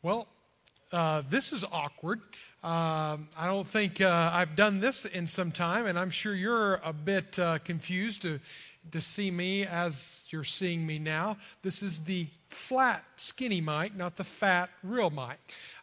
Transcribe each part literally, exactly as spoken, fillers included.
Well, uh, this is awkward. Um, I don't think uh, I've done this in some time, and I'm sure you're a bit uh, confused to, to see me as you're seeing me now. This is the flat, skinny mic, not the fat, real mic.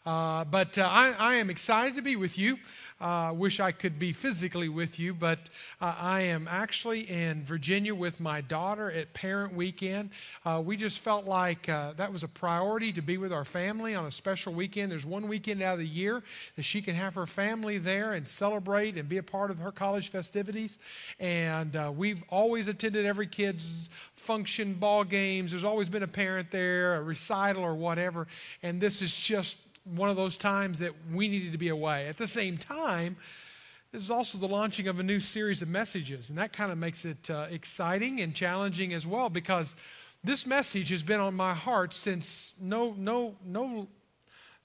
Uh, but uh, I, I am excited to be with you. I uh, wish I could be physically with you, but uh, I am actually in Virginia with my daughter at Parent Weekend. Uh, we just felt like uh, that was a priority to be with our family on a special weekend. There's one weekend out of the year that she can have her family there and celebrate and be a part of her college festivities. And uh, we've always attended every kid's function, ball games. There's always been a parent there, a recital or whatever. And this is just one of those times that we needed to be away. At the same time, this is also the launching of a new series of messages, and that kind of makes it uh, exciting and challenging as well, because this message has been on my heart since no no no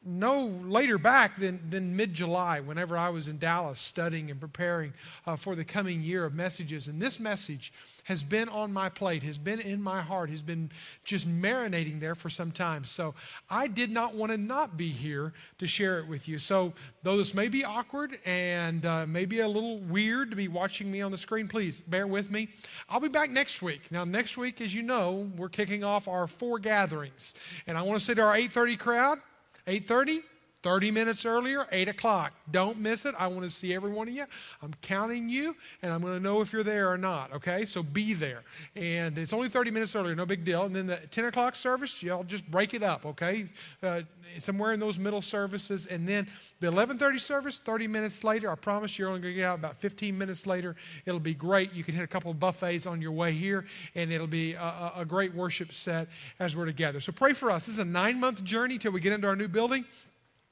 no later back than, than mid-July, whenever I was in Dallas studying and preparing uh, for the coming year of messages. And this message has been on my plate, has been in my heart, has been just marinating there for some time. So I did not want to not be here to share it with you. So though this may be awkward and uh, maybe a little weird to be watching me on the screen, please bear with me. I'll be back next week. Now, next week, as you know, we're kicking off our four gatherings. And I want to say to our eight thirty crowd, eight thirty, thirty minutes earlier, eight o'clock. Don't miss it. I want to see every one of you. I'm counting you, and I'm going to know if you're there or not, okay? So be there. And it's only thirty minutes earlier, no big deal. And then the ten o'clock service, y'all just break it up, okay? Uh, somewhere in those middle services. And then the eleven thirty service, thirty minutes later. I promise you're only going to get out about fifteen minutes later. It'll be great. You can hit a couple of buffets on your way here, and it'll be a, a great worship set as we're together. So pray for us. This is a nine-month journey till we get into our new building.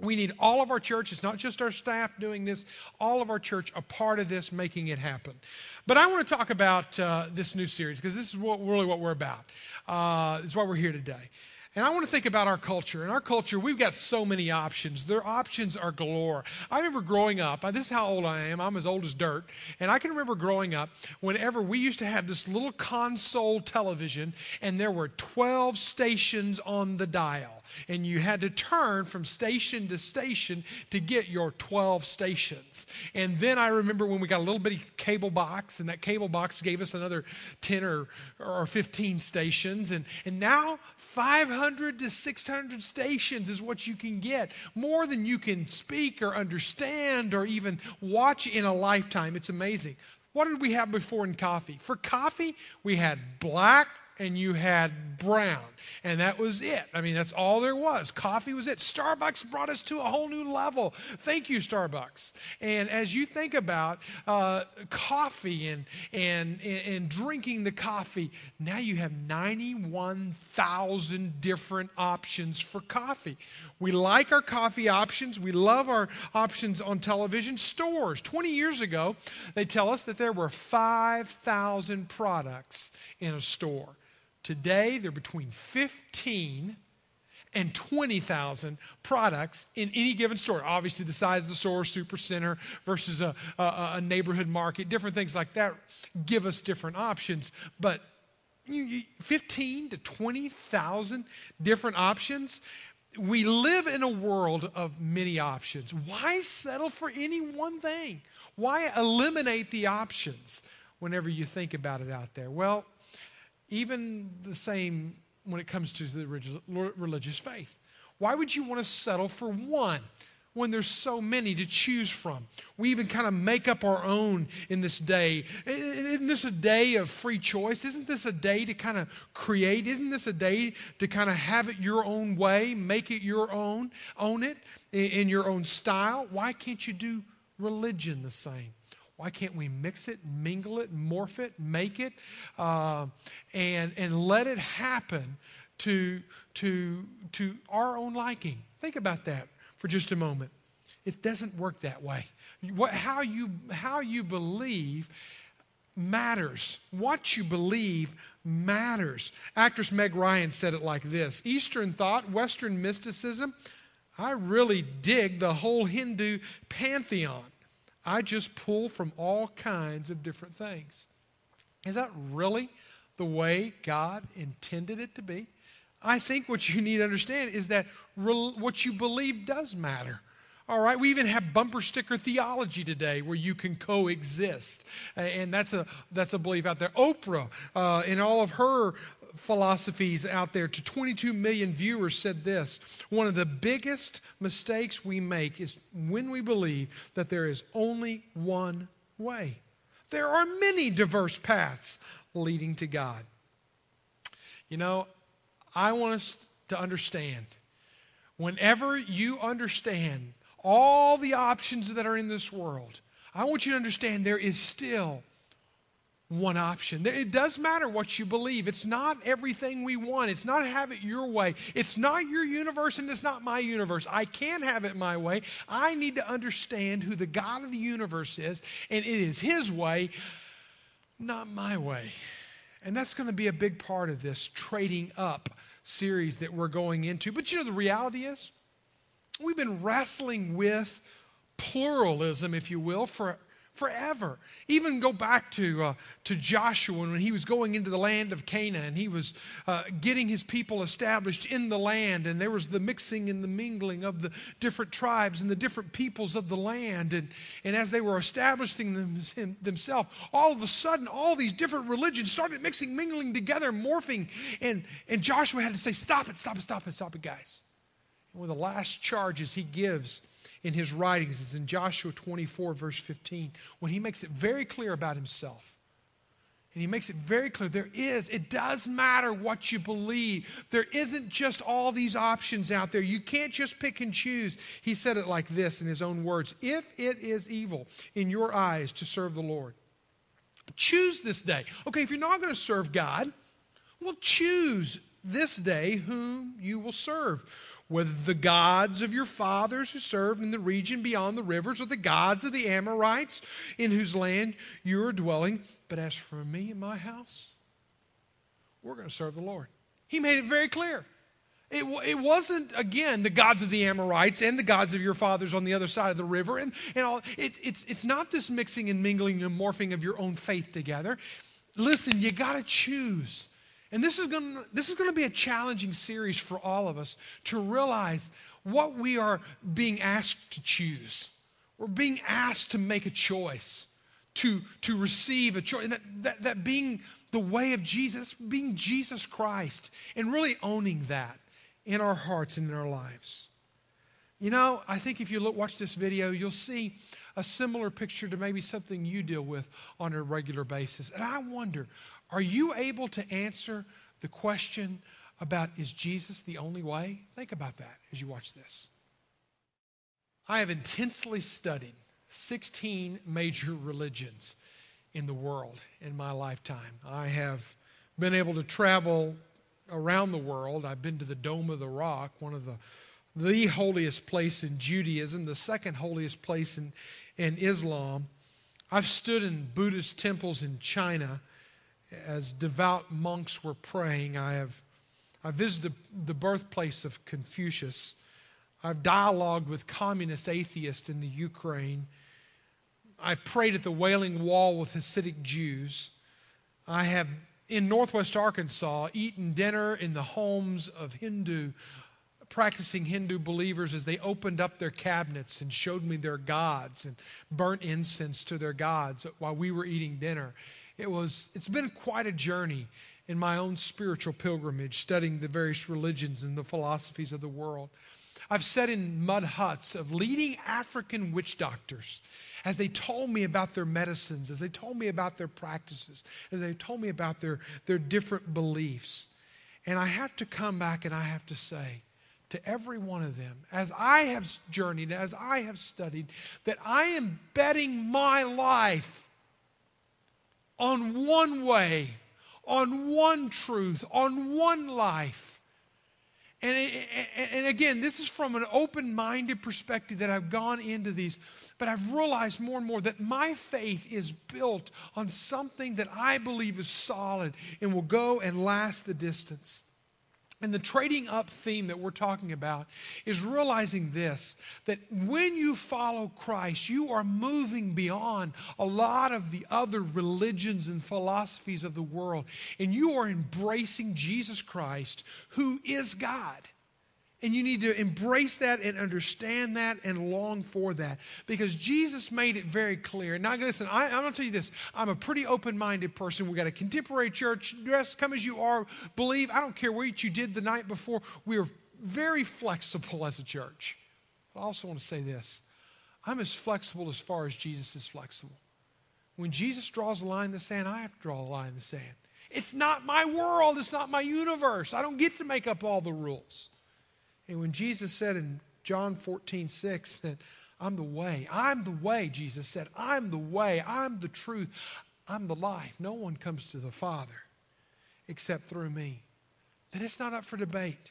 We need all of our church. It's not just our staff doing this. All of our church, a part of this, making it happen. But I want to talk about uh, this new series, because this is what, really what we're about. Uh, it's why we're here today. And I want to think about our culture. In our culture, we've got so many options. Their options are galore. I remember growing up, this is how old I am, I'm as old as dirt, and I can remember growing up whenever we used to have this little console television, and there were twelve stations on the dial, and you had to turn from station to station to get your twelve stations. And then I remember when we got a little bitty cable box, and that cable box gave us another ten or fifteen stations, and, and now five hundred to six hundred stations is what you can get, more than you can speak or understand or even watch in a lifetime. It's amazing. What did we have before in coffee? For coffee, we had black and you had brown, and that was it. I mean, that's all there was. Coffee was it. Starbucks brought us to a whole new level. Thank you, Starbucks. And as you think about uh, coffee and, and, and drinking the coffee, now you have ninety-one thousand different options for coffee. We like our coffee options. We love our options on television. Stores, twenty years ago, they tell us that there were five thousand products in a store. Today, there are between fifteen and twenty thousand products in any given store. Obviously, the size of the store, super center versus a, a, a neighborhood market, different things like that give us different options. But you, you, fifteen to twenty thousand different options. We live in a world of many options. Why settle for any one thing? Why eliminate the options whenever you think about it out there? Well, even the same when it comes to the religious faith. Why would you want to settle for one when there's so many to choose from? We even kind of make up our own in this day. Isn't this a day of free choice? Isn't this a day to kind of create? Isn't this a day to kind of have it your own way, make it your own, own it in your own style? Why can't you do religion the same? Why can't we mix it, mingle it, morph it, make it, uh, and and let it happen to to to our own liking? Think about that for just a moment. It doesn't work that way. What how you how you believe matters. What you believe matters. Actress Meg Ryan said it like this: Eastern thought, Western mysticism. I really dig the whole Hindu pantheon. I just pull from all kinds of different things. Is that really the way God intended it to be? I think what you need to understand is that re- what you believe does matter. All right, we even have bumper sticker theology today where you can coexist, and that's a that's a belief out there. Oprah, uh, in all of her philosophies out there, to twenty-two million viewers, said this: one of the biggest mistakes we make is when we believe that there is only one way. There are many diverse paths leading to God. You know, I want us to understand, whenever you understand all the options that are in this world, I want you to understand there is still one option. It does matter what you believe. It's not everything we want. It's not have it your way. It's not your universe, and it's not my universe. I can't have it my way. I need to understand who the God of the universe is, and it is His way, not my way. And that's going to be a big part of this Trading Up series that we're going into. But you know, the reality is, we've been wrestling with pluralism, if you will, for forever. Even go back to uh, to Joshua when he was going into the land of Canaan, and he was uh, getting his people established in the land, and there was the mixing and the mingling of the different tribes and the different peoples of the land, and, and as they were establishing them, themselves, all of a sudden all these different religions started mixing, mingling together, morphing, and, and Joshua had to say, stop it, stop it, stop it, stop it, guys. And one of the last charges he gives in his writings is in Joshua twenty-four, verse fifteen, when he makes it very clear about himself. And he makes it very clear there is, it does matter what you believe. There isn't just all these options out there. You can't just pick and choose. He said it like this in his own words: if it is evil in your eyes to serve the Lord, choose this day. Okay, if you're not going to serve God, well, choose this day whom you will serve, whether the gods of your fathers who served in the region beyond the rivers, or the gods of the Amorites in whose land you are dwelling. But as for me and my house, we're going to serve the Lord. He made it very clear. It, it wasn't, again, the gods of the Amorites and the gods of your fathers on the other side of the river. And, and all. It, it's, it's not this mixing and mingling and morphing of your own faith together. Listen, you got to choose. And this is going to, this is going to be a challenging series for all of us to realize what we are being asked to choose. We're being asked to make a choice, to, to receive a choice. And that, that, that being the way of Jesus, being Jesus Christ, and really owning that in our hearts and in our lives. You know, I think if you look, watch this video, you'll see a similar picture to maybe something you deal with on a regular basis. And I wonder, are you able to answer the question about, is Jesus the only way? Think about that as you watch this. I have intensely studied sixteen major religions in the world in my lifetime. I have been able to travel around the world. I've been to the Dome of the Rock, one of the, the holiest place in Judaism, the second holiest place in, in Islam. I've stood in Buddhist temples in China as devout monks were praying. I have I visited the birthplace of Confucius. I've dialogued with communist atheists in the Ukraine. I prayed at the Wailing Wall with Hasidic Jews. I have, in Northwest Arkansas, eaten dinner in the homes of Hindu, practicing Hindu believers as they opened up their cabinets and showed me their gods and burnt incense to their gods while we were eating dinner. It was, it's been quite a journey in my own spiritual pilgrimage, studying the various religions and the philosophies of the world. I've sat in mud huts of leading African witch doctors as they told me about their medicines, as they told me about their practices, as they told me about their, their different beliefs. And I have to come back and I have to say to every one of them, as I have journeyed, as I have studied, that I am betting my life on one way, on one truth, on one life. And, and, and again, this is from an open-minded perspective that I've gone into these, but I've realized more and more that my faith is built on something that I believe is solid and will go and last the distance. And the trading up theme that we're talking about is realizing this, that when you follow Christ, you are moving beyond a lot of the other religions and philosophies of the world, and you are embracing Jesus Christ, who is God. And you need to embrace that and understand that and long for that, because Jesus made it very clear. Now, listen, I, I'm going to tell you this. I'm a pretty open-minded person. We've got a contemporary church. Dress, come as you are, believe. I don't care what you did the night before. We are very flexible as a church. But I also want to say this. I'm as flexible as far as Jesus is flexible. When Jesus draws a line in the sand, I have to draw a line in the sand. It's not my world. It's not my universe. I don't get to make up all the rules. And when Jesus said in John fourteen six that I'm the way, I'm the way, Jesus said, I'm the way, I'm the truth, I'm the life. No one comes to the Father except through me. Then it's not up for debate.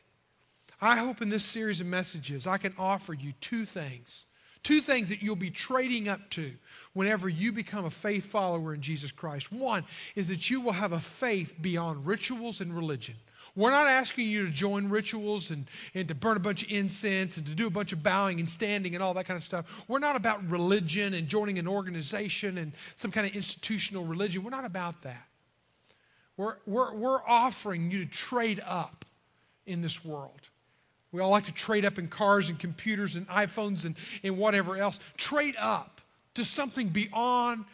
I hope in this series of messages I can offer you two things, two things that you'll be trading up to whenever you become a faith follower in Jesus Christ. One is that you will have a faith beyond rituals and religion. We're not asking you to join rituals and, and to burn a bunch of incense and to do a bunch of bowing and standing and all that kind of stuff. We're not about religion and joining an organization and some kind of institutional religion. We're not about that. We're, we're, we're offering you to trade up in this world. We all like to trade up in cars and computers and iPhones and, and whatever else. Trade up to something beyond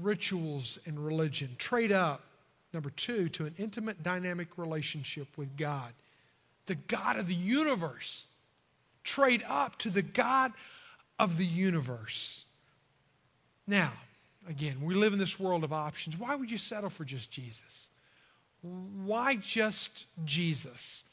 rituals and religion. Trade up. Number two, to an intimate, dynamic relationship with God, the God of the universe. Trade up to the God of the universe. Now, again, we live in this world of options. Why would you settle for just Jesus? Why just Jesus?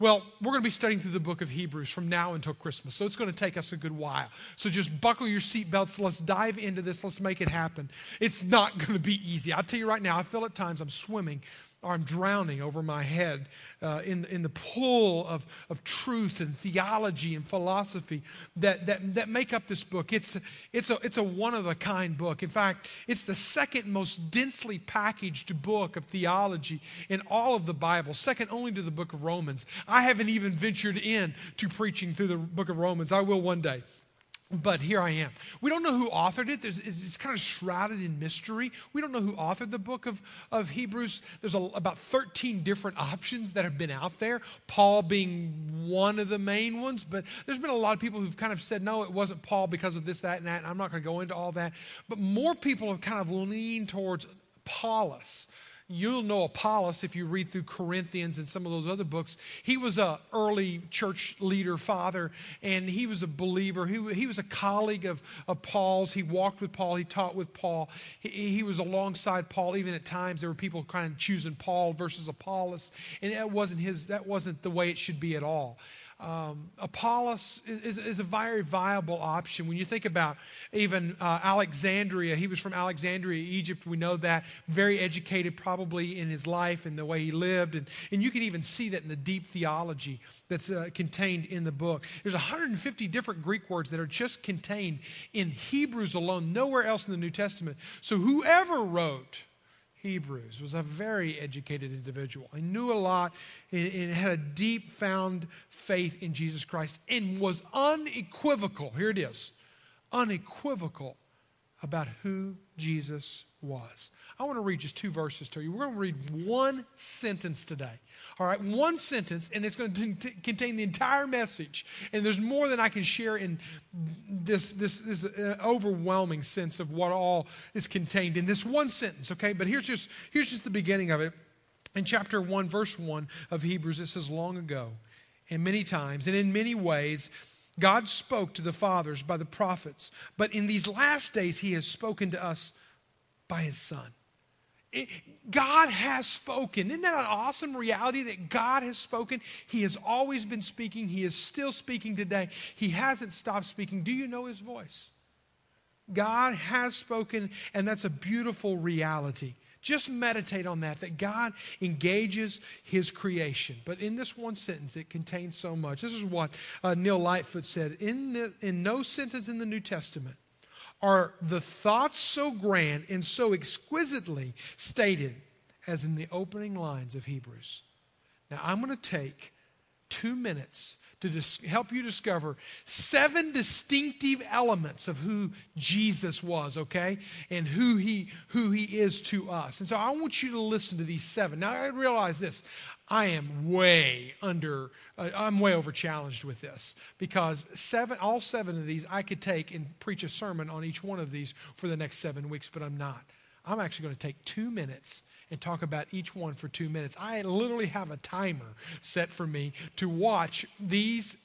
Well, we're going to be studying through the book of Hebrews from now until Christmas, so it's going to take us a good while. So just buckle your seatbelts. Let's dive into this. Let's make it happen. It's not going to be easy. I'll tell you right now, I feel at times I'm swimming or I'm drowning over my head uh, in, in the pool of, of truth and theology and philosophy that, that, that make up this book. It's, it's, a, it's a one-of-a-kind book. In fact, it's the second most densely packaged book of theology in all of the Bible, second only to the book of Romans. I haven't even ventured in to preaching through the book of Romans. I will one day. But here I am. We don't know who authored it. There's, it's kind of shrouded in mystery. We don't know who authored the book of, of Hebrews. There's a, about thirteen different options that have been out there, Paul being one of the main ones. But there's been a lot of people who've kind of said, no, it wasn't Paul because of this, that, and that. And I'm not going to go into all that. But more people have kind of leaned towards Apollos. You'll know Apollos if you read through Corinthians and some of those other books. He was an early church leader, father, and he was a believer. He, he was a colleague of, of Paul's. He walked with Paul. He taught with Paul. He, he was alongside Paul. Even at times, there were people kind of choosing Paul versus Apollos, and that wasn't his. That wasn't the way it should be at all. Um, Apollos is, is a very viable option. When you think about even uh, Alexandria, he was from Alexandria, Egypt. We know that. Very educated probably in his life and the way he lived. And, and you can even see that in the deep theology that's uh, contained in the book. There's one hundred fifty different Greek words that are just contained in Hebrews alone, nowhere else in the New Testament. So whoever wrote Hebrews was a very educated individual. He knew a lot and, and had a deep found faith in Jesus Christ and was unequivocal, here it is, unequivocal about who Jesus was. I want to read just two verses to you. We're going to read one sentence today. All right, one sentence, and it's going to t- contain the entire message. And there's more than I can share in this, this, this overwhelming sense of what all is contained in this one sentence, okay? But here's just, here's just the beginning of it. In chapter one, verse one of Hebrews, it says, long ago, and many times, and in many ways, God spoke to the fathers by the prophets. But in these last days, he has spoken to us by his Son. It, God has spoken. Isn't that an awesome reality that God has spoken? He has always been speaking. He is still speaking today. He hasn't stopped speaking. Do you know his voice? God has spoken, and that's a beautiful reality. Just meditate on that, that God engages his creation. But in this one sentence, it contains so much. This is what uh, Neil Lightfoot said. In, the, in no sentence in the New Testament are the thoughts so grand and so exquisitely stated as in the opening lines of Hebrews. Now, I'm going to take two minutes to dis- help you discover seven distinctive elements of who Jesus was, okay, and who he who he is to us. And so I want you to listen to these seven. Now, I realize this. I am way under, uh, I'm way over challenged with this because seven, all seven of these I could take and preach a sermon on each one of these for the next seven weeks, but I'm not. I'm actually going to take two minutes and talk about each one for two minutes. I literally have a timer set for me to watch these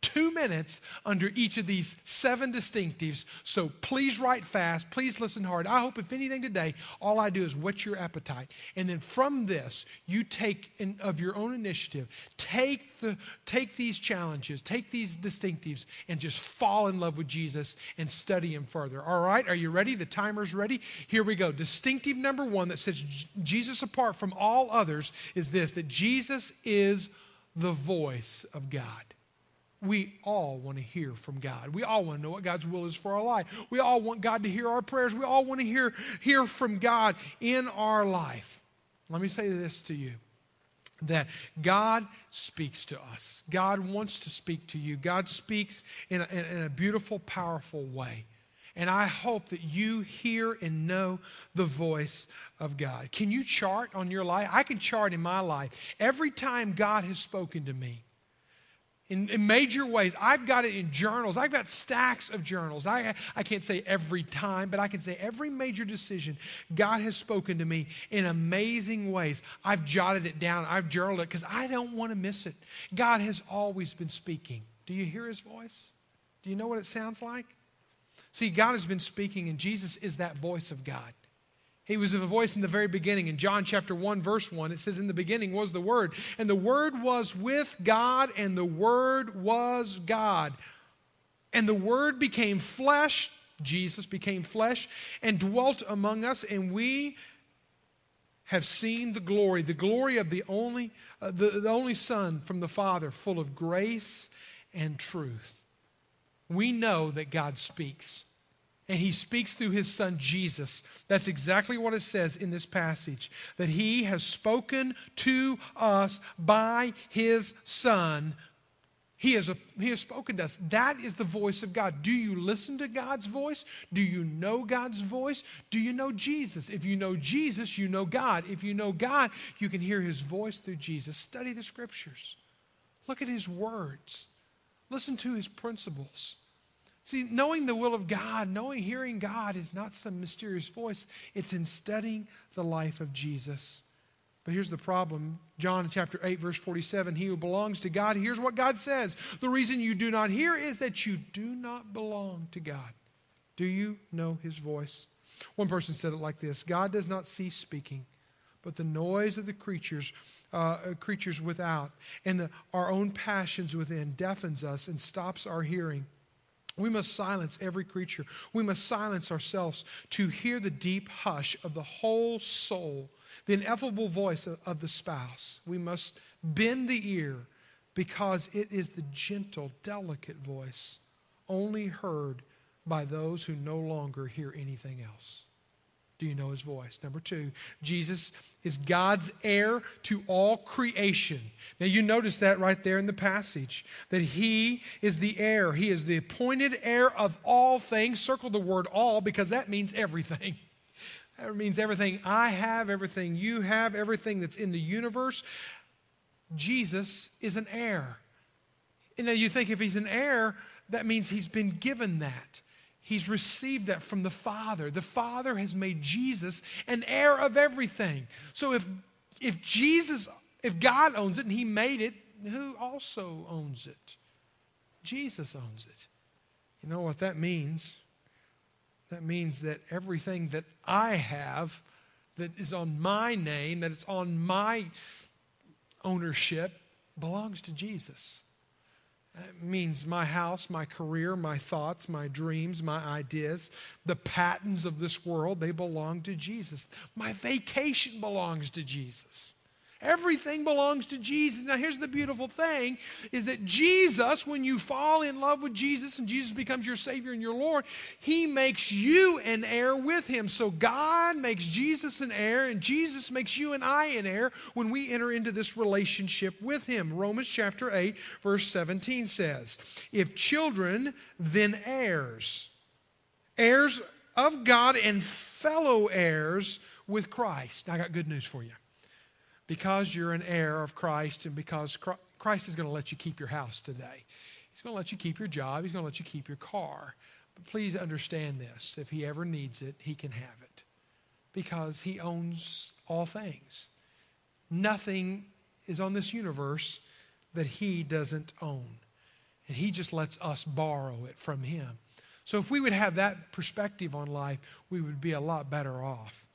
two minutes under each of these seven distinctives. So please write fast. Please listen hard. I hope, if anything today, all I do is whet your appetite. And then from this, you take, in, of your own initiative, take the take these challenges, take these distinctives, and just fall in love with Jesus and study him further. All right, are you ready? The timer's ready. Here we go. Distinctive number one that sets Jesus apart from all others is this, that Jesus is the voice of God. We all want to hear from God. We all want to know what God's will is for our life. We all want God to hear our prayers. We all want to hear, hear from God in our life. Let me say this to you, that God speaks to us. God wants to speak to you. God speaks in a, in a beautiful, powerful way. And I hope that you hear and know the voice of God. Can you chart on your life? I can chart in my life. Every time God has spoken to me, In, in major ways, I've got it in journals. I've got stacks of journals. I, I can't say every time, but I can say every major decision, God has spoken to me in amazing ways. I've jotted it down. I've journaled it because I don't want to miss it. God has always been speaking. Do you hear his voice? Do you know what it sounds like? See, God has been speaking, and Jesus is that voice of God. He was a voice in the very beginning. In John chapter one, verse one, it says, "In the beginning was the Word, and the Word was with God, and the Word was God. And the Word became flesh," Jesus became flesh, "and dwelt among us, and we have seen the glory, the glory of the only, uh, the, the only Son from the Father, full of grace and truth." We know that God speaks. And he speaks through his son, Jesus. That's exactly what it says in this passage, that he has spoken to us by his son. He has, a, he has spoken to us. That is the voice of God. Do you listen to God's voice? Do you know God's voice? Do you know Jesus? If you know Jesus, you know God. If you know God, you can hear his voice through Jesus. Study the scriptures. Look at his words. Listen to his principles. See, knowing the will of God, knowing, hearing God is not some mysterious voice. It's in studying the life of Jesus. But here's the problem. John chapter eight, verse forty-seven, "He who belongs to God hears what God says. The reason you do not hear is that you do not belong to God." Do you know his voice? One person said it like this, "God does not cease speaking, but the noise of the creatures uh, creatures without and the, our own passions within deafens us and stops our hearing. We must silence every creature. We must silence ourselves to hear the deep hush of the whole soul, the ineffable voice of, of the spouse. We must bend the ear because it is the gentle, delicate voice only heard by those who no longer hear anything else." Do you know his voice? Number two, Jesus is God's heir to all creation. Now you notice that right there in the passage, that he is the heir. He is the appointed heir of all things. Circle the word all because that means everything. That means everything I have, everything you have, everything that's in the universe. Jesus is an heir. And now you think if he's an heir, that means he's been given that. He's received that from the Father. The Father has made Jesus an heir of everything. So if if Jesus, if God owns it and he made it, who also owns it? Jesus owns it. You know what that means? That means that everything that I have that is on my name, that it's on my ownership, belongs to Jesus. It means my house, my career, my thoughts, my dreams, my ideas, the patterns of this world, they belong to Jesus. My vacation belongs to Jesus. Everything belongs to Jesus. Now, here's the beautiful thing is that Jesus, when you fall in love with Jesus and Jesus becomes your Savior and your Lord, he makes you an heir with him. So God makes Jesus an heir, and Jesus makes you and I an heir when we enter into this relationship with him. Romans chapter eight, verse seventeen says, if children, then heirs, heirs of God and fellow heirs with Christ. Now, I got good news for you. Because you're an heir of Christ, and because Christ is going to let you keep your house today. He's going to let you keep your job. He's going to let you keep your car. But please understand this. If he ever needs it, he can have it. Because he owns all things. Nothing is on this universe that he doesn't own. And he just lets us borrow it from him. So if we would have that perspective on life, we would be a lot better off.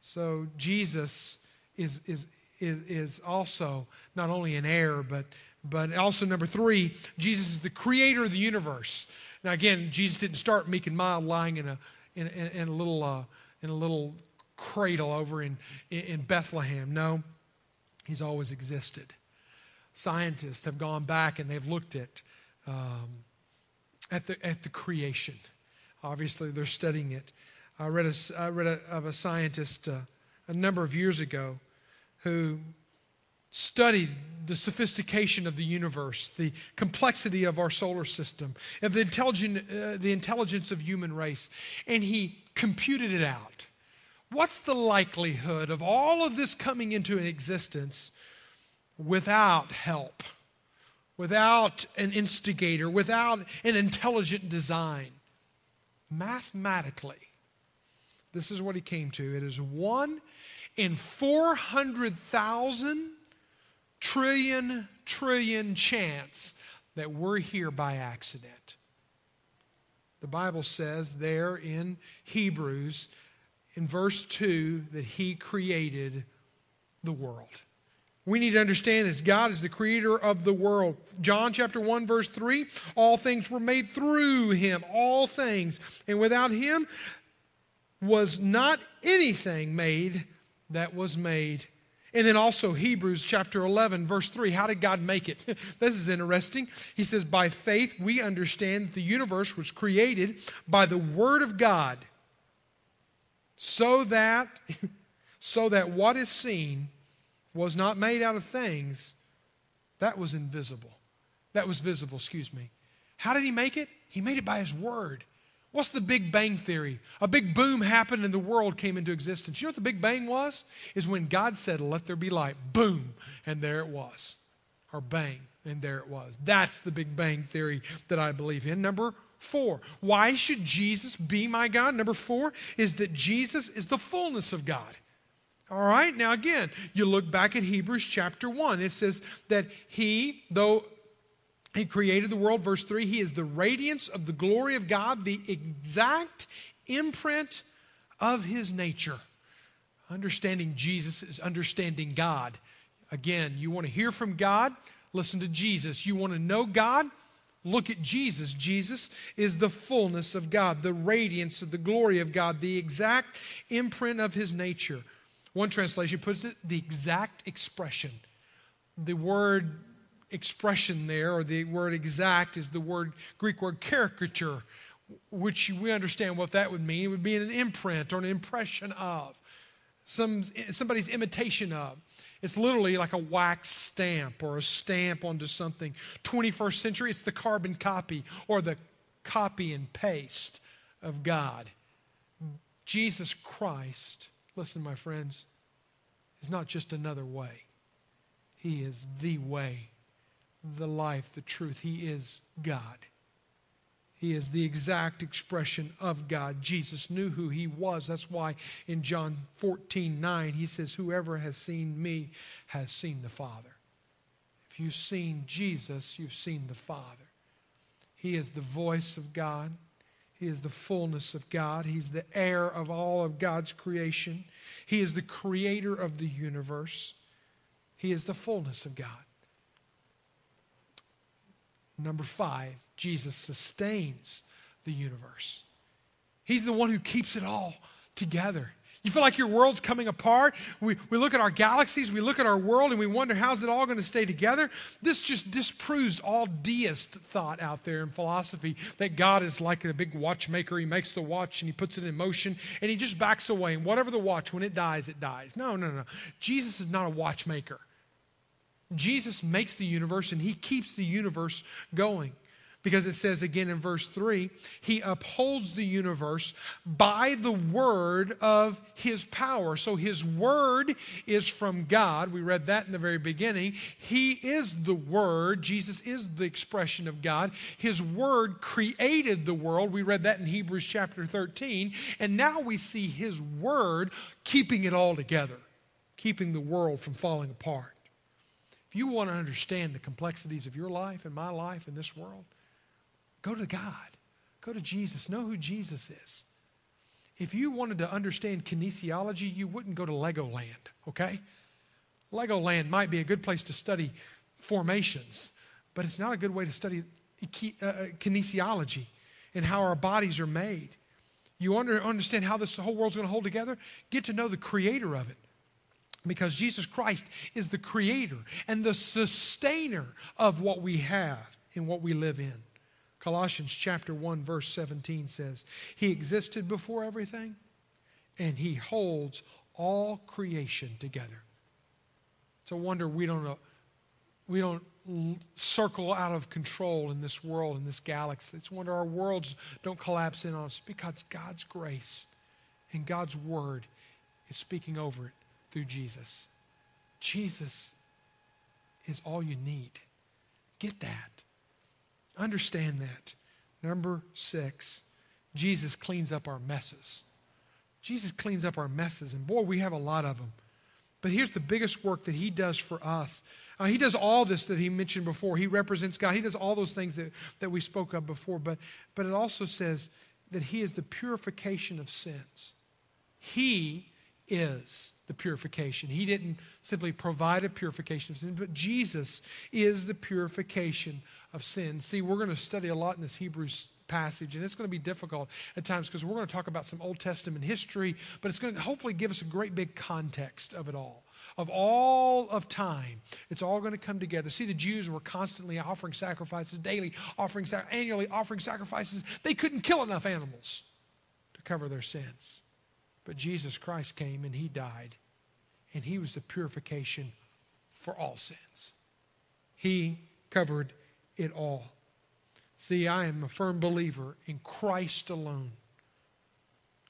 So Jesus is... is Is, is also not only an heir, but, but also number three, Jesus is the creator of the universe. Now again, Jesus didn't start meek and mild, lying in a in, in, in a little uh, in a little cradle over in, in Bethlehem. No, he's always existed. Scientists have gone back and they've looked at um, at the at the creation. Obviously, they're studying it. I read a, I read a, of a scientist uh, a number of years ago, who studied the sophistication of the universe, the complexity of our solar system, of the intelligent, uh, the intelligence of human race, and he computed it out. What's the likelihood of all of this coming into an existence without help, without an instigator, without an intelligent design? Mathematically, this is what he came to. It is one in four hundred thousand trillion, trillion chance that we're here by accident. The Bible says there in Hebrews, in verse two, that he created the world. We need to understand this. God is the creator of the world. John chapter one, verse three, all things were made through him, all things. And without him was not anything made that was made. And then also Hebrews chapter eleven, verse three. How did God make it? This is interesting. He says, by faith we understand that the universe was created by the word of God, so that, so that what is seen was not made out of things that was invisible. That was visible, excuse me. How did he make it? He made it by his word. What's the Big Bang Theory? A big boom happened and the world came into existence. You know what the Big Bang was? Is when God said, let there be light. Boom. And there it was. Or bang. And there it was. That's the Big Bang Theory that I believe in. Number four. Why should Jesus be my God? Number four is that Jesus is the fullness of God. All right? Now again, you look back at Hebrews chapter one. It says that he, though... he created the world. Verse three, he is the radiance of the glory of God, the exact imprint of his nature. Understanding Jesus is understanding God. Again, you want to hear from God? Listen to Jesus. You want to know God? Look at Jesus. Jesus is the fullness of God, the radiance of the glory of God, the exact imprint of his nature. One translation puts it, the exact expression. The word expression there, or the word exact, is the word, Greek word caricature, which we understand what that would mean. It would be an imprint or an impression of, some somebody's imitation of. It's literally like a wax stamp or a stamp onto something. twenty-first century, it's the carbon copy or the copy and paste of God. Jesus Christ, listen, my friends, is not just another way. He is the way, the life, the truth. He is God. He is the exact expression of God. Jesus knew who he was. That's why in John fourteen nine, he says, whoever has seen me has seen the Father. If you've seen Jesus, you've seen the Father. He is the voice of God. He is the fullness of God. He's the heir of all of God's creation. He is the creator of the universe. He is the fullness of God. Number five, Jesus sustains the universe. He's the one who keeps it all together. You feel like your world's coming apart. We, we look at our galaxies, we look at our world, and we wonder, how's it all going to stay together? This just disproves all deist thought out there in philosophy, that God is like a big watchmaker. He makes the watch, and he puts it in motion, and he just backs away. And whatever the watch, when it dies, it dies. No, no, no. Jesus is not a watchmaker. Jesus makes the universe, and he keeps the universe going. Because it says again in verse three, he upholds the universe by the word of his power. So his word is from God. We read that in the very beginning. He is the word. Jesus is the expression of God. His word created the world. We read that in Hebrews chapter thirteen. And now we see his word keeping it all together, keeping the world from falling apart. If you want to understand the complexities of your life and my life and this world, go to God. Go to Jesus. Know who Jesus is. If you wanted to understand kinesiology, you wouldn't go to Legoland, okay? Legoland might be a good place to study formations, but it's not a good way to study kinesiology and how our bodies are made. You understand how this whole world's going to hold together? Get to know the creator of it. Because Jesus Christ is the creator and the sustainer of what we have and what we live in. Colossians chapter one, verse seventeen says, he existed before everything, and he holds all creation together. It's a wonder we don't, we don't circle out of control in this world, in this galaxy. It's a wonder our worlds don't collapse in on us, because God's grace and God's word is speaking over it through Jesus. Jesus is all you need. Get that. Understand that. Number six, Jesus cleans up our messes. Jesus cleans up our messes, and boy, we have a lot of them. But here's the biggest work that he does for us. Uh, he does all this that he mentioned before. He represents God. He does all those things that, that we spoke of before, but, but it also says that he is the purification of sins. He is the purification. He didn't simply provide a purification of sin, but Jesus is the purification of sin. See, we're going to study a lot in this Hebrews passage, and it's going to be difficult at times because we're going to talk about some Old Testament history, but it's going to hopefully give us a great big context of it all, of all of time. It's all going to come together. See, the Jews were constantly offering sacrifices, daily offering, annually offering sacrifices. They couldn't kill enough animals to cover their sins. But Jesus Christ came and he died, and he was the purification for all sins. He covered it all. See, I am a firm believer in Christ alone.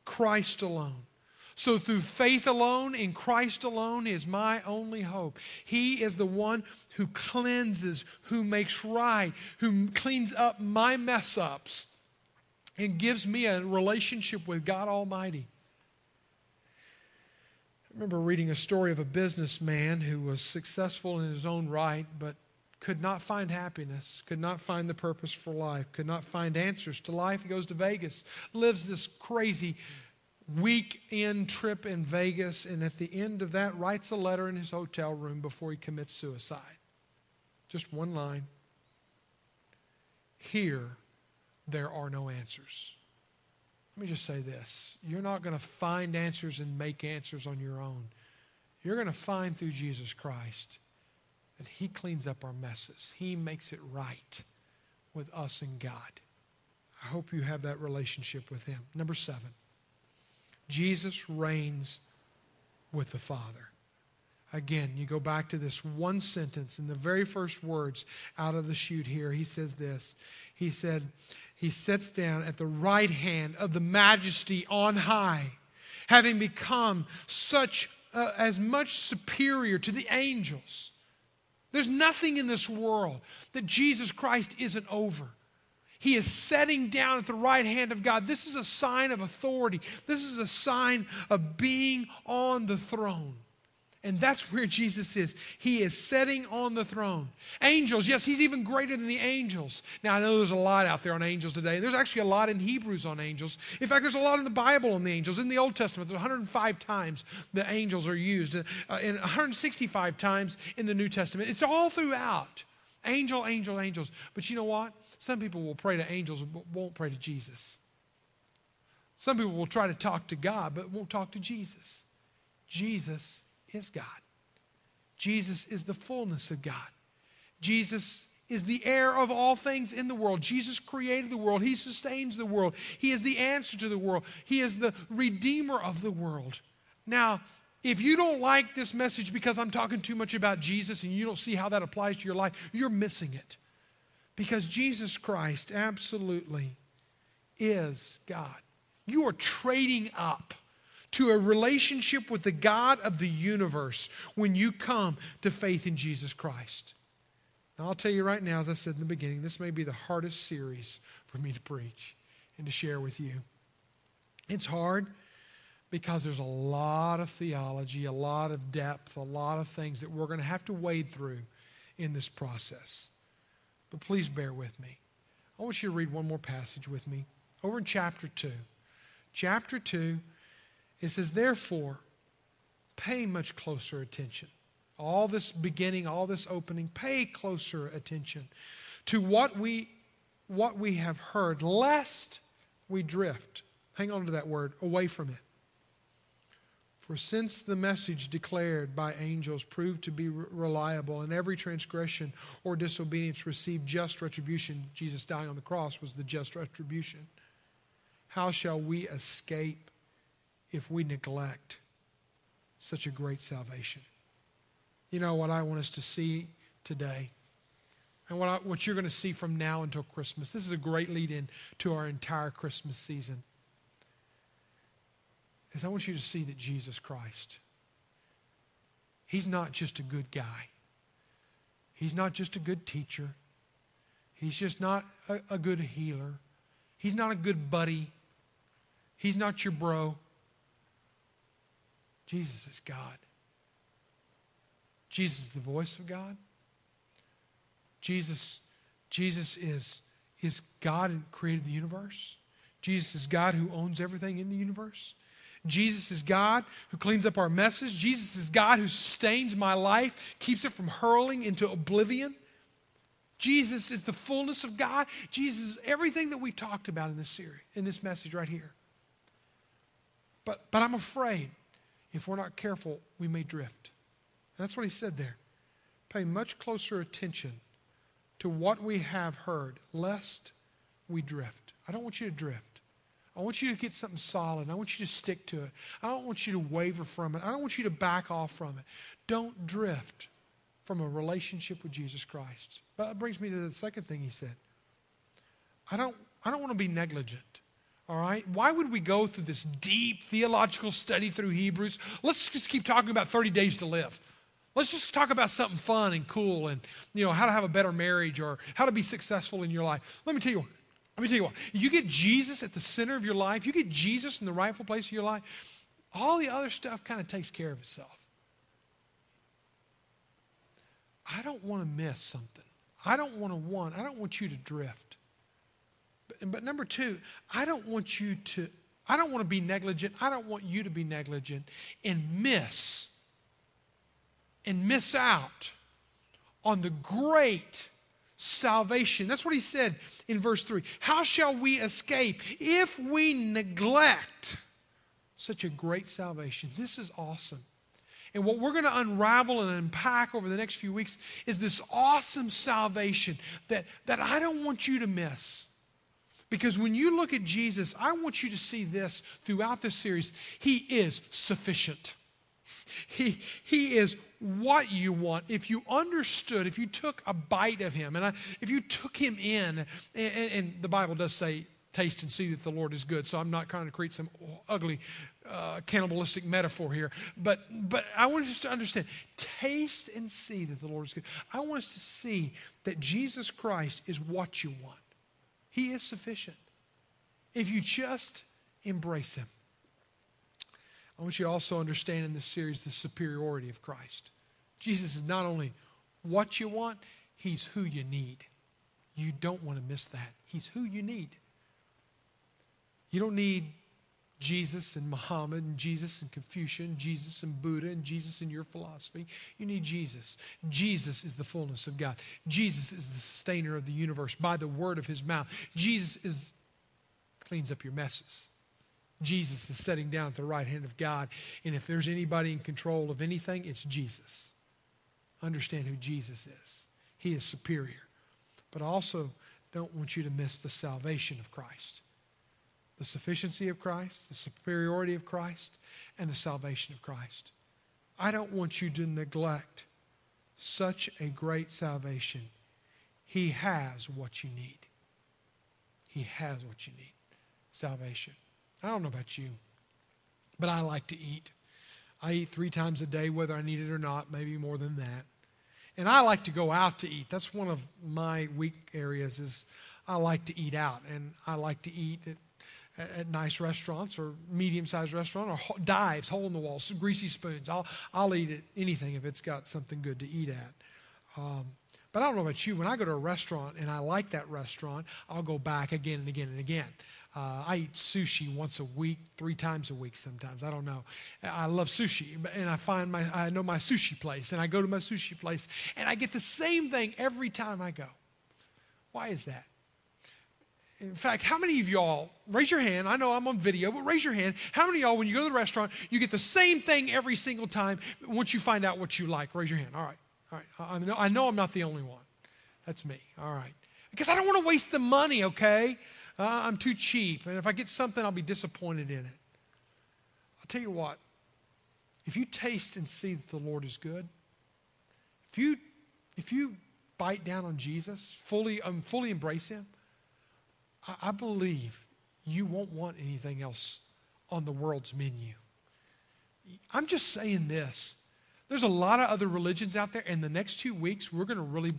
Christ alone. So through faith alone, in Christ alone is my only hope. He is the one who cleanses, who makes right, who cleans up my mess ups and gives me a relationship with God Almighty. I remember reading a story of a businessman who was successful in his own right, but could not find happiness, could not find the purpose for life, could not find answers to life. He goes to Vegas, lives this crazy weekend trip in Vegas, and at the end of that writes a letter in his hotel room before he commits suicide. Just one line. Here, there are no answers. Let me just say this. You're not going to find answers and make answers on your own. You're going to find through Jesus Christ that he cleans up our messes. He makes it right with us and God. I hope you have that relationship with him. Number seven, Jesus reigns with the Father. Again, you go back to this one sentence in the very first words out of the chute here. He says this. He said, he sits down at the right hand of the majesty on high, having become such uh, as much superior to the angels. There's nothing in this world that Jesus Christ isn't over. He is sitting down at the right hand of God. This is a sign of authority. This is a sign of being on the throne. And that's where Jesus is. He is sitting on the throne. Angels, yes, he's even greater than the angels. Now, I know there's a lot out there on angels today. There's actually a lot in Hebrews on angels. In fact, there's a lot in the Bible on the angels. In the Old Testament, there's one hundred five times the angels are used, and one hundred sixty-five times in the New Testament. It's all throughout. Angel, angel, angels. But you know what? Some people will pray to angels but won't pray to Jesus. Some people will try to talk to God, but won't talk to Jesus. Jesus is God. Jesus is the fullness of God. Jesus is the heir of all things in the world. Jesus created the world. He sustains the world. He is the answer to the world. He is the redeemer of the world. Now, if you don't like this message because I'm talking too much about Jesus and you don't see how that applies to your life, you're missing it. Because Jesus Christ absolutely is God. You are trading up to a relationship with the God of the universe when you come to faith in Jesus Christ. Now, I'll tell you right now, as I said in the beginning, this may be the hardest series for me to preach and to share with you. It's hard because there's a lot of theology, a lot of depth, a lot of things that we're going to have to wade through in this process. But please bear with me. I want you to read one more passage with me. Over in chapter two. Chapter two, it says, therefore, pay much closer attention. All this beginning, all this opening, pay closer attention to what we, what we have heard, lest we drift. Hang on to that word, away from it. For since the message declared by angels proved to be reliable, and every transgression or disobedience received just retribution, Jesus dying on the cross was the just retribution, how shall we escape if we neglect such a great salvation? You know what I want us to see today, and what, I, what you're going to see from now until Christmas. This is a great lead-in to our entire Christmas season. Is I want you to see that Jesus Christ, he's not just a good guy. He's not just a good teacher. He's just not a, a good healer. He's not a good buddy. He's not your bro. Jesus is God. Jesus is the voice of God. Jesus, Jesus is, is God who created the universe. Jesus is God who owns everything in the universe. Jesus is God who cleans up our messes. Jesus is God who sustains my life, keeps it from hurling into oblivion. Jesus is the fullness of God. Jesus is everything that we've talked about in this series, in this message right here. But, but I'm afraid if we're not careful, we may drift. And that's what he said there. Pay much closer attention to what we have heard, lest we drift. I don't want you to drift. I want you to get something solid. I want you to stick to it. I don't want you to waver from it. I don't want you to back off from it. Don't drift from a relationship with Jesus Christ. But that brings me to the second thing he said. I don't, I don't want to be negligent, all right? Why would we go through this deep theological study through Hebrews? Let's just keep talking about thirty days to live. Let's just talk about something fun and cool and, you know, how to have a better marriage or how to be successful in your life. Let me tell you what. Let me tell you what, you get Jesus at the center of your life, you get Jesus in the rightful place of your life, all the other stuff kind of takes care of itself. I don't want to miss something. I don't want to want, I don't want you to drift. But, but number two, I don't want you to, I don't want to be negligent, I don't want you to be negligent and miss, and miss out on the great salvation. That's what he said in verse three. How shall we escape if we neglect such a great salvation? This is awesome. And what we're going to unravel and unpack over the next few weeks is this awesome salvation that, that I don't want you to miss. Because when you look at Jesus, I want you to see this throughout this series. He is sufficient. He, he is what you want. If you understood, if you took a bite of him, and I, if you took him in, and, and the Bible does say, taste and see that the Lord is good, so I'm not trying to create some ugly uh, cannibalistic metaphor here, but, but I want us to understand, taste and see that the Lord is good. I want us to see that Jesus Christ is what you want. He is sufficient. If you just embrace him. I want you to also understand in this series the superiority of Christ. Jesus is not only what you want, he's who you need. You don't want to miss that. He's who you need. You don't need Jesus and Muhammad and Jesus and Confucian, Jesus and Buddha and Jesus and your philosophy. You need Jesus. Jesus is the fullness of God. Jesus is the sustainer of the universe by the word of his mouth. Jesus is cleans up your messes. Jesus is sitting down at the right hand of God. And if there's anybody in control of anything, it's Jesus. Understand who Jesus is. He is superior. But I also don't want you to miss the salvation of Christ. The sufficiency of Christ, the superiority of Christ, and the salvation of Christ. I don't want you to neglect such a great salvation. He has what you need. He has what you need. Salvation. I don't know about you, but I like to eat. I eat three times a day, whether I need it or not, maybe more than that. And I like to go out to eat. That's one of my weak areas is I like to eat out. And I like to eat at, at nice restaurants or medium-sized restaurants or dives, hole-in-the-walls, greasy spoons. I'll, I'll eat at anything if it's got something good to eat at. Um, but I don't know about you. When I go to a restaurant and I like that restaurant, I'll go back again and again and again. Uh, I eat sushi once a week, three times a week sometimes. I don't know. I love sushi, and I find my I know my sushi place, and I go to my sushi place, and I get the same thing every time I go. Why is that? In fact, how many of y'all, raise your hand, I know I'm on video, but raise your hand, how many of y'all, when you go to the restaurant, you get the same thing every single time once you find out what you like? Raise your hand. All right. All right. I know, I know I'm not the only one. That's me. All right. Because I don't want to waste the money, okay? Uh, I'm too cheap, and if I get something, I'll be disappointed in it. I'll tell you what, if you taste and see that the Lord is good, if you if you bite down on Jesus, fully um, fully embrace him, I, I believe you won't want anything else on the world's menu. I'm just saying this. There's a lot of other religions out there, and the next two weeks, we're going to really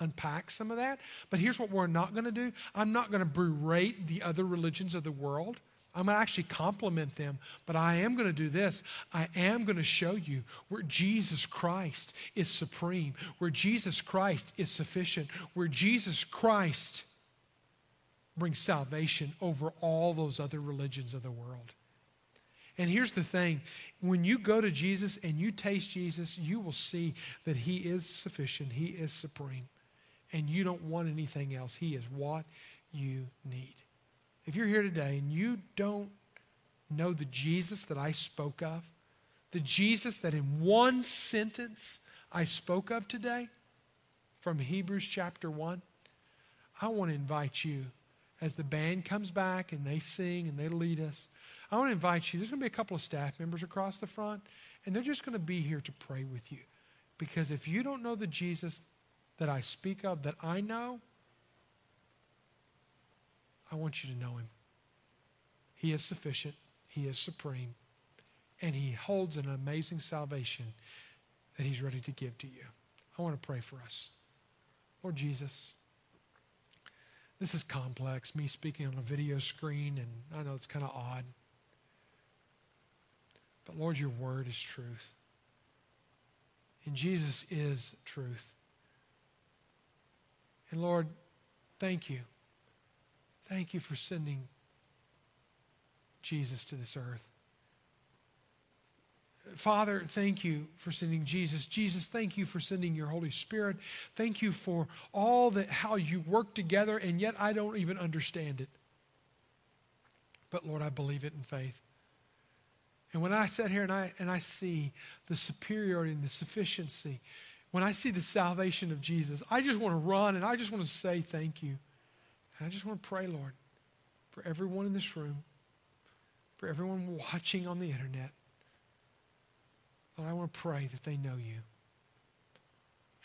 unpack some of that, but here's what we're not going to do. I'm not going to berate the other religions of the world. I'm going to actually compliment them, but I am going to do this. I am going to show you where Jesus Christ is supreme, where Jesus Christ is sufficient, where Jesus Christ brings salvation over all those other religions of the world. And here's the thing, when you go to Jesus and you taste Jesus, you will see that he is sufficient, he is supreme. And you don't want anything else. He is what you need. If you're here today and you don't know the Jesus that I spoke of, the Jesus that in one sentence I spoke of today from Hebrews chapter one, I want to invite you as the band comes back and they sing and they lead us. I want to invite you. There's going to be a couple of staff members across the front, and they're just going to be here to pray with you. Because if you don't know the Jesus that I speak of, that I know, I want you to know him. He is sufficient, he is supreme, and he holds an amazing salvation that he's ready to give to you. I want to pray for us. Lord Jesus, this is complex, me speaking on a video screen, and I know it's kind of odd. But Lord, your word is truth, and Jesus is truth. And Lord, thank you. Thank you for sending Jesus to this earth. Father, thank you for sending Jesus. Jesus, thank you for sending your Holy Spirit. Thank you for all that, how you work together, and yet I don't even understand it. But Lord, I believe it in faith. And when I sit here and I, and I see the superiority and the sufficiency, when I see the salvation of Jesus, I just want to run and I just want to say thank you. And I just want to pray, Lord, for everyone in this room, for everyone watching on the internet. Lord, I want to pray that they know you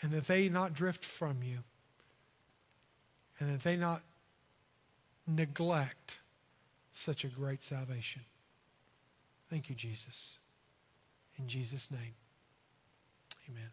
and that they not drift from you and that they not neglect such a great salvation. Thank you, Jesus. In Jesus' name, amen.